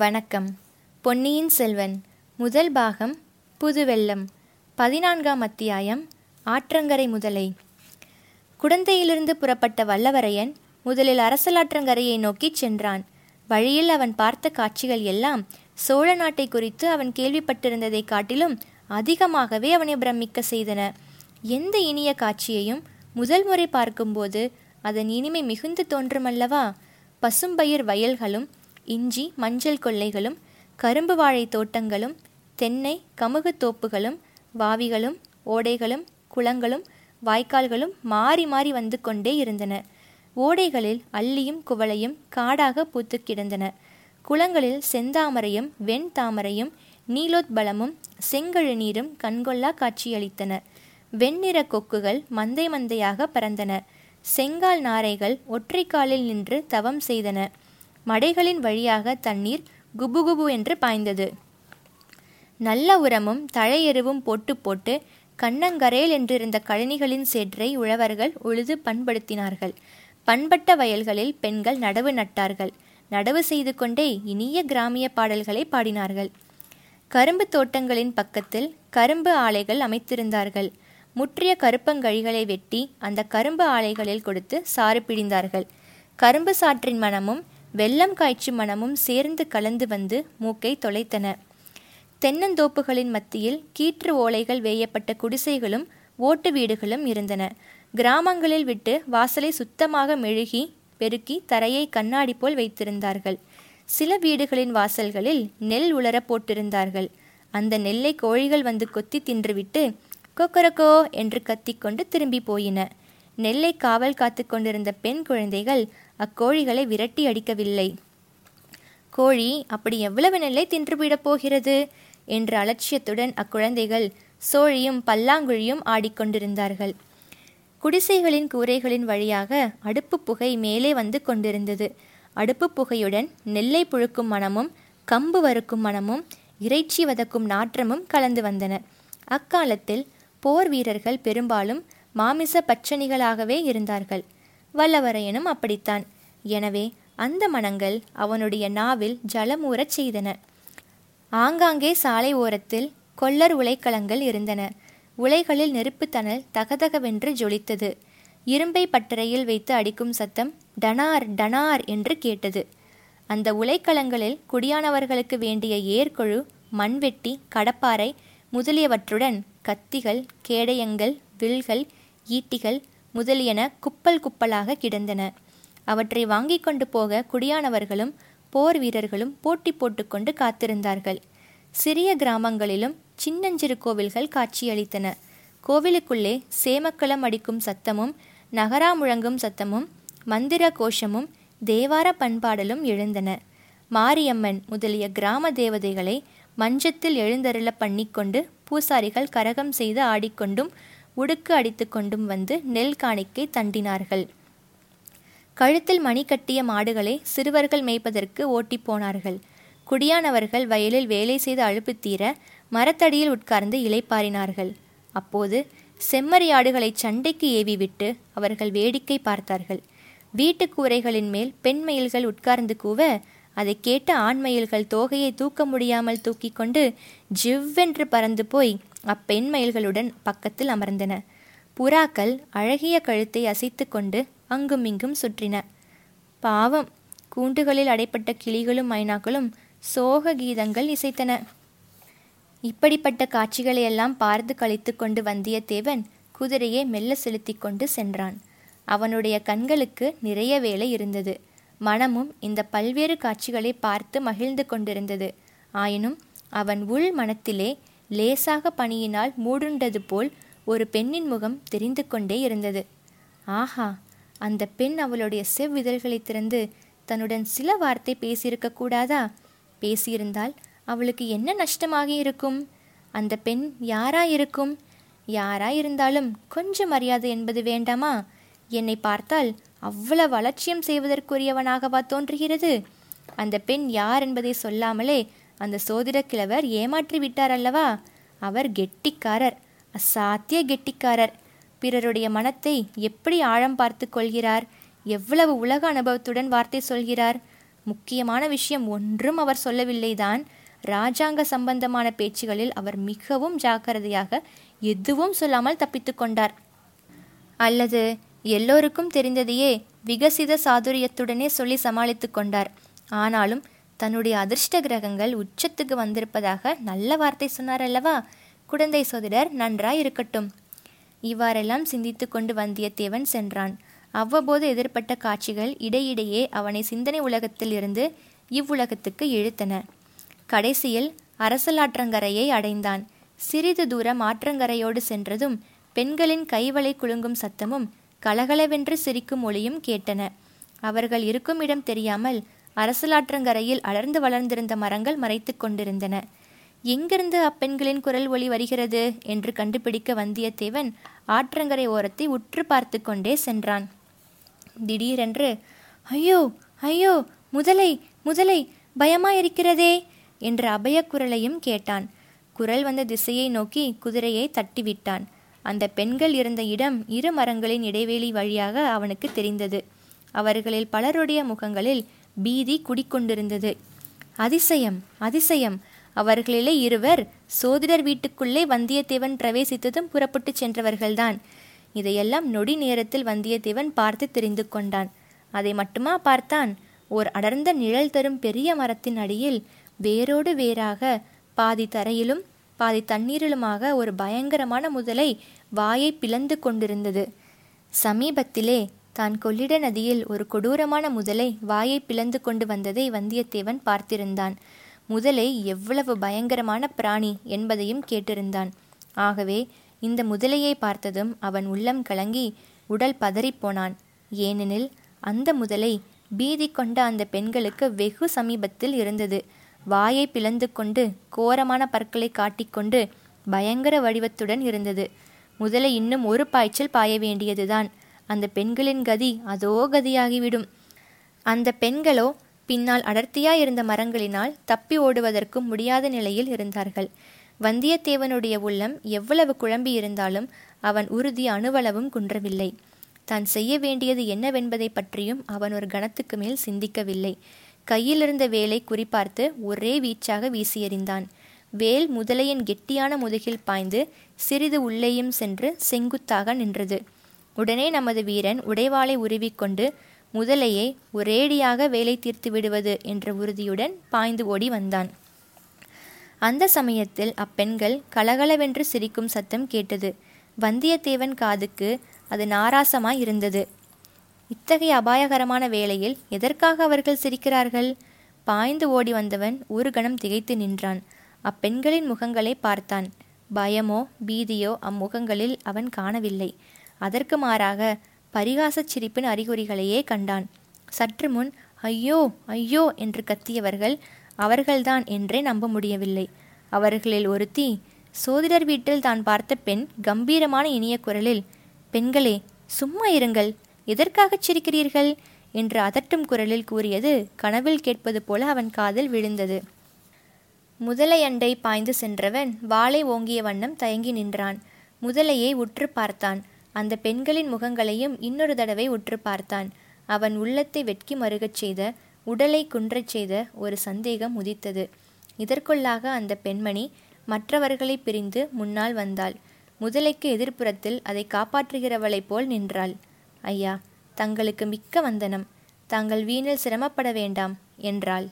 வணக்கம். பொன்னியின் செல்வன் முதல் பாகம் புதுவெல்லம், 14ஆம் அத்தியாயம் ஆற்றங்கரை முதலை. குடந்தையிலிருந்து புறப்பட்ட வல்லவரையன் முதலில் அரசலாற்றங்கரையை நோக்கி சென்றான். வழியில் அவன் பார்த்த காட்சிகள் எல்லாம் சோழ நாட்டை குறித்து அவன் கேள்விப்பட்டிருந்ததை காட்டிலும் அதிகமாகவே அவனை பிரமிக்க செய்தன. எந்த இனிய காட்சியையும் முதல் முறை பார்க்கும்போது அதன் இனிமை மிகுந்து தோன்றுமல்லவா? பசும்பயிர் வயல்களும் இஞ்சி மஞ்சள் கொள்ளைகளும் கரும்பு வாழை தோட்டங்களும் தென்னை கமுகு தோப்புகளும் வாவிகளும் ஓடைகளும் குளங்களும் வாய்க்கால்களும் மாறி மாறி வந்து கொண்டே இருந்தன. ஓடைகளில் அள்ளியும் குவளையும் காடாக பூத்து கிடந்தன. குளங்களில் செந்தாமரையும் வெண் தாமரையும் நீலோத்பலமும் செங்கழு நீரும் கண்கொள்ளா காட்சியளித்தன. வெண்ணிற கொக்குகள் மந்தை மந்தையாக பறந்தன. செங்கால் நாரைகள் ஒற்றைக்காலில் நின்று தவம் செய்தன. மடைகளின் வழியாக தண்ணீர் குபுகுபு என்று பாய்ந்தது. நல்ல உரமும் தழையெருவும் போட்டு போட்டு கண்ணங்கரையில் என்றிருந்த கழனிகளின் சேற்றை உழவர்கள் உழுது பண்படுத்தினார்கள். பண்பட்ட வயல்களில் பெண்கள் நடவு நட்டார்கள். நடவு செய்து கொண்டே இனிய கிராமிய பாடல்களை பாடினார்கள். கரும்பு தோட்டங்களின் பக்கத்தில் கரும்பு ஆலைகள் அமைத்திருந்தார்கள். முற்றிய கருப்பங்கழிகளை வெட்டி அந்த கரும்பு ஆலைகளில் கொடுத்து சாறு பிழிந்தார்கள். கரும்பு சாற்றின் மனமும் வெள்ளம் காய்ச்சி மனமும் சேர்ந்து கலந்து வந்து மூக்கை தொலைத்தன. தென்னந்தோப்புகளின் மத்தியில் கீற்று ஓலைகள் வேயப்பட்ட குடிசைகளும் ஓட்டு வீடுகளும் இருந்தன. கிராமங்களில் விட்டு வாசலை சுத்தமாக மெழுகி பெருக்கி தரையை கண்ணாடி போல் வைத்திருந்தார்கள். சில வீடுகளின் வாசல்களில் நெல் உலர போட்டிருந்தார்கள். அந்த நெல்லை கோழிகள் வந்து கொத்தி தின்றுவிட்டு கொக்கரக்கோ என்று கத்திக்கொண்டு திரும்பி போயின. நெல்லை காவல் காத்து கொண்டிருந்த பெண் குழந்தைகள் அக்கோழிகளை விரட்டி அடிக்கவில்லை. கோழி அப்படி எவ்வளவு நெல்லை தின்றுவிடப் போகிறது என்ற அலட்சியத்துடன் அக்குழந்தைகள் சோழியும் பல்லாங்குழியும் ஆடிக்கொண்டிருந்தார்கள். குடிசைகளின் கூரைகளின் வழியாக அடுப்பு புகை மேலே வந்து கொண்டிருந்தது. அடுப்பு புகையுடன் நெல்லை புழுக்கும் மனமும் கம்பு வறுக்கும் மனமும் இறைச்சி வதக்கும் நாற்றமும் கலந்து வந்தன. அக்காலத்தில் போர் வீரர்கள் பெரும்பாலும் மாமிச பட்சணிகளாகவே இருந்தார்கள். வல்லவரையனும் அப்படித்தான். எனவே அந்த மனங்கள் அவனுடைய நாவில் ஜலமூறச் செய்தன. ஆங்காங்கே சாலை ஓரத்தில் கொல்லர் உலைக்களங்கள் இருந்தன. உலைகளில் நெருப்புத்தணல் தகதகவென்று ஜொலித்தது. இரும்பை பட்டறையில் வைத்து அடிக்கும் சத்தம் டனார் டனார் என்று கேட்டது. அந்த உலைக்களங்களில் குடியானவர்களுக்கு வேண்டிய ஏர்கொழு, மண்வெட்டி, கடப்பாறை முதலியவற்றுடன் கத்திகள், கேடயங்கள், வில்கள், ஈட்டிகள் முதலியன குப்பல் குப்பலாக கிடந்தன. அவற்றை வாங்கி கொண்டு போக குடியானவர்களும் போர் வீரர்களும் போட்டி போட்டுக்கொண்டு காத்திருந்தார்கள். சிறிய கிராமங்களிலும் சின்னஞ்சிறு கோவில்கள் காட்சியளித்தன. கோவிலுக்குள்ளே சேமக்களம் அடிக்கும் சத்தமும் நகரா முழங்கும் சத்தமும் மந்திர கோஷமும் தேவார பண்பாடலும் எழுந்தன. மாரியம்மன் முதலிய கிராம தேவதைகளை மஞ்சத்தில் எழுந்தருள பண்ணிக்கொண்டு பூசாரிகள் கரகம் செய்து ஆடிக்கொண்டும் உடுக்கு அடித்து கொண்டும் வந்து நெல் காணிக்கை தண்டினார்கள். கழுத்தில் மணி கட்டிய மாடுகளை சிறுவர்கள் மேய்ப்பதற்கு ஓட்டி போனார்கள். குடியானவர்கள் வயலில் வேலை செய்து அழுப்பு தீர மரத்தடியில் உட்கார்ந்து இளைப்பாறினார்கள். அப்போது செம்மறியாடுகளை சண்டைக்கு ஏவிவிட்டு அவர்கள் வேடிக்கை பார்த்தார்கள். வீட்டு கூரைகளின் மேல் பெண் மயில்கள் உட்கார்ந்து கூவ அதை கேட்ட ஆண்மயில்கள் தோகையை தூக்க முடியாமல் தூக்கி கொண்டு ஜிவ்வென்று பறந்து போய் அப்பெண் மயில்களுடன் பக்கத்தில் அமர்ந்தன. புறாக்கள் அழகிய கழுத்தை அசைத்து கொண்டு அங்கும் இங்கும் சுற்றின. பாவம், கூண்டுகளில் அடைப்பட்ட கிளிகளும் மைனாக்களும் சோக கீதங்கள் இசைத்தன. இப்படிப்பட்ட காட்சிகளையெல்லாம் பார்த்து கழித்து கொண்டு வந்தியத்தேவன் குதிரையை மெல்ல செலுத்தி கொண்டு சென்றான். அவனுடைய கண்களுக்கு நிறைய வேலை இருந்தது. மனமும் இந்த பல்வேறு காட்சிகளை பார்த்து மகிழ்ந்து கொண்டிருந்தது. ஆயினும் அவன் உள் மனத்திலே லேசாக பனியினால் மூடுண்டது போல் ஒரு பெண்ணின் முகம் தெரிந்து கொண்டே இருந்தது. ஆஹா, அந்த பெண் அவளுடைய செவ்விதழ்களை திறந்து தன்னுடன் சில வார்த்தை பேசியிருக்க கூடாதா? பேசியிருந்தால் அவளுக்கு என்ன நஷ்டமாகி இருக்கும்? அந்த பெண் யாராயிருக்கும்? யாராயிருந்தாலும் கொஞ்சம் மரியாதை என்பது வேண்டாமா? என்னை பார்த்தால் அவ்வளவு அலட்சியம் செய்வதற்குரியவனாகவா தோன்றுகிறது? அந்த பெண் யார் என்பதை சொல்லாமலே அந்த சோதிட கிழவர் ஏமாற்றி விட்டார் அல்லவா? அவர் கெட்டிக்காரர், அசாத்திய கெட்டிக்காரர். பிறருடைய மனத்தை எப்படி ஆழம் பார்த்து கொள்கிறார்! எவ்வளவு உலக அனுபவத்துடன் வார்த்தை சொல்கிறார்! முக்கியமான விஷயம் ஒன்றும் அவர் சொல்லவில்லைதான். இராஜாங்க சம்பந்தமான பேச்சுகளில் அவர் மிகவும் ஜாக்கிரதையாக எதுவும் சொல்லாமல் தப்பித்து கொண்டார். அல்லது எல்லோருக்கும் தெரிந்ததையே விகசித சாதுரியத்துடனே சொல்லி சமாளித்து கொண்டார். ஆனாலும் தன்னுடைய அதிர்ஷ்ட கிரகங்கள் உச்சத்துக்கு வந்திருப்பதாக நல்ல வார்த்தை சொன்னார் அல்லவா? குடந்தை சோதிடர் நன்றாய் இருக்கட்டும். இவ்வாறெல்லாம் சிந்தித்து கொண்டு வந்தியத்தேவன் சென்றான். அவ்வப்போது எதிர்பட்ட காட்சிகள் இடையிடையே அவனை சிந்தனை உலகத்தில் இருந்து இவ்வுலகத்துக்கு இழுத்தன. கடைசியில் அரசலாற்றங்கரையை அடைந்தான். சிறிது தூரம் ஆற்றங்கரையோடு சென்றதும் பெண்களின் கைவளை குலுங்கும் சத்தமும் கலகலவென்று சிரிக்கும் ஒளியும் கேட்டன. அவர்கள் இருக்கும் இடம் தெரியாமல் அரசலாற்றங்கரையில் அடர்ந்து வளர்ந்திருந்த மரங்கள் மறைத்து கொண்டிருந்தன. எங்கிருந்து அப்பெண்களின் குரல் ஒளி வருகிறது என்று கண்டுபிடிக்க வந்தியத்தேவன் ஆற்றங்கரை ஓரத்தை உற்று பார்த்து கொண்டே சென்றான். திடீரென்று ஐயோ ஐயோ முதலை முதலை பயமாயிருக்கிறதே என்ற அபய குரலையும் கேட்டான். குரல் வந்த திசையை நோக்கி குதிரையை தட்டிவிட்டான். அந்த பெண்கள் இருந்த இடம் இரு மரங்களின் இடைவேளி வழியாக அவனுக்கு தெரிந்தது. அவர்களில் பலருடைய முகங்களில் பீதி குடிக்கொண்டிருந்தது. அதிசயம் அதிசயம்! அவர்களிலே இருவர் சோதிடர் வீட்டுக்குள்ளே வந்தியத்தேவன் பிரவேசித்ததும் புறப்பட்டு சென்றவர்கள்தான். இதையெல்லாம் நொடி நேரத்தில் வந்தியத்தேவன் பார்த்து தெரிந்து கொண்டான். அதை மட்டுமா பார்த்தான்? ஓர் அடர்ந்த நிழல் தரும் பெரிய மரத்தின் அடியில் வேரோடு வேறாக பாதி தரையிலும் பாதி தண்ணீரிலுமாக ஒரு பயங்கரமான முதலை வாயை பிளந்து கொண்டிருந்தது. சமீபத்திலே தான் கொள்ளிட நதியில் ஒரு கொடூரமான முதலை வாயை பிளந்து கொண்டு வந்ததை வந்தியத்தேவன் பார்த்திருந்தான். முதலை எவ்வளவு பயங்கரமான பிராணி என்பதையும் கேட்டிருந்தான். ஆகவே இந்த முதலையை பார்த்ததும் அவன் உள்ளம் கலங்கி உடல் பதறிப்போனான். ஏனெனில் அந்த முதலை பீதி கொண்ட அந்த பெண்களுக்கு வெகு சமீபத்தில் இருந்தது. வாயை பிளந்து கொண்டு கோரமான பற்களை காட்டிக்கொண்டு பயங்கர வடிவத்துடன் இருந்தது. முதலை இன்னும் ஒரு பாய்ச்சல் பாய வேண்டியதுதான். அந்த பெண்களின் கதி அதோ கதியாகிவிடும். அந்த பெண்களோ பின்னால் அடர்த்தியாய் இருந்த மரங்களினால் தப்பி ஓடுவதற்கும் முடியாத நிலையில் இருந்தார்கள். வந்தியத்தேவனுடைய உள்ளம் எவ்வளவு குழம்பி இருந்தாலும் அவன் உறுதி அணுவளவும் குன்றவில்லை. தான் செய்ய வேண்டியது என்னவென்பதை பற்றியும் அவன் ஒரு கணத்துக்கு மேல் சிந்திக்கவில்லை. கையிலிருந்த வேலை குறிப்பார்த்து ஒரே வீச்சாக வீசியெறிந்தான். வேல் முதலையின் கெட்டியான முதுகில் பாய்ந்து சிறிது உள்ளேயும் சென்று செங்குத்தாக நின்றது. உடனே நமது வீரன் உடைவாளை உருவிக்கொண்டு முதலையை ஒரேடியாக வேலை தீர்த்து விடுவது என்ற உறுதியுடன் பாய்ந்து ஓடி வந்தான். அந்த சமயத்தில் அப்பெண்கள் கலகலவென்று சிரிக்கும் சத்தம் கேட்டது. வந்தியத்தேவன் காதுக்கு அது நாராசமாய் இருந்தது. இத்தகைய அபாயகரமான வேளையில் எதற்காக அவர்கள் சிரிக்கிறார்கள்? பாய்ந்து ஓடி வந்தவன் ஒரு கணம் திகைத்து நின்றான். அப்பெண்களின் முகங்களை பார்த்தான். பயமோ பீதியோ அம்முகங்களில் அவன் காணவில்லை. அதற்கு மாறாக பரிகாச சிரிப்பின் அறிகுறிகளையே கண்டான். சற்று முன் ஐயோ ஐயோ என்று கத்தியவர்கள் அவர்கள்தான் என்றே நம்ப முடியவில்லை. அவர்களில் ஒருத்தி சோதிடர் வீட்டில் தான் பார்த்த பெண் கம்பீரமான இனிய குரலில், பெண்களே சும்மா இருங்கள், எதற்காக சிரிக்கிறீர்கள் என்று அதட்டும் குரலில் கூறியது கனவில் கேட்பது போல அவன் காதில் விழுந்தது. முதலையண்டை பாய்ந்து சென்றவன் வாளை ஓங்கிய வண்ணம் தயங்கி நின்றான். முதலையை உற்று பார்த்தான். அந்த பெண்களின் முகங்களையும் இன்னொரு தடவை உற்று பார்த்தான். அவன் உள்ளத்தை வெட்கி மறுகச் செய்த, உடலை குன்றச் செய்த ஒரு சந்தேகம் உதித்தது. இதற்குள்ளாக அந்த பெண்மணி மற்றவர்களை பிரிந்து முன்னால் வந்தாள். முதலைக்கு எதிர்ப்புறத்தில் அதை காப்பாற்றுகிறவளைப் போல் நின்றாள். ஐயா, தங்களுக்கு மிக்க வந்தனம், தாங்கள் வீணில் சிரமப்பட வேண்டாம் என்றாள்.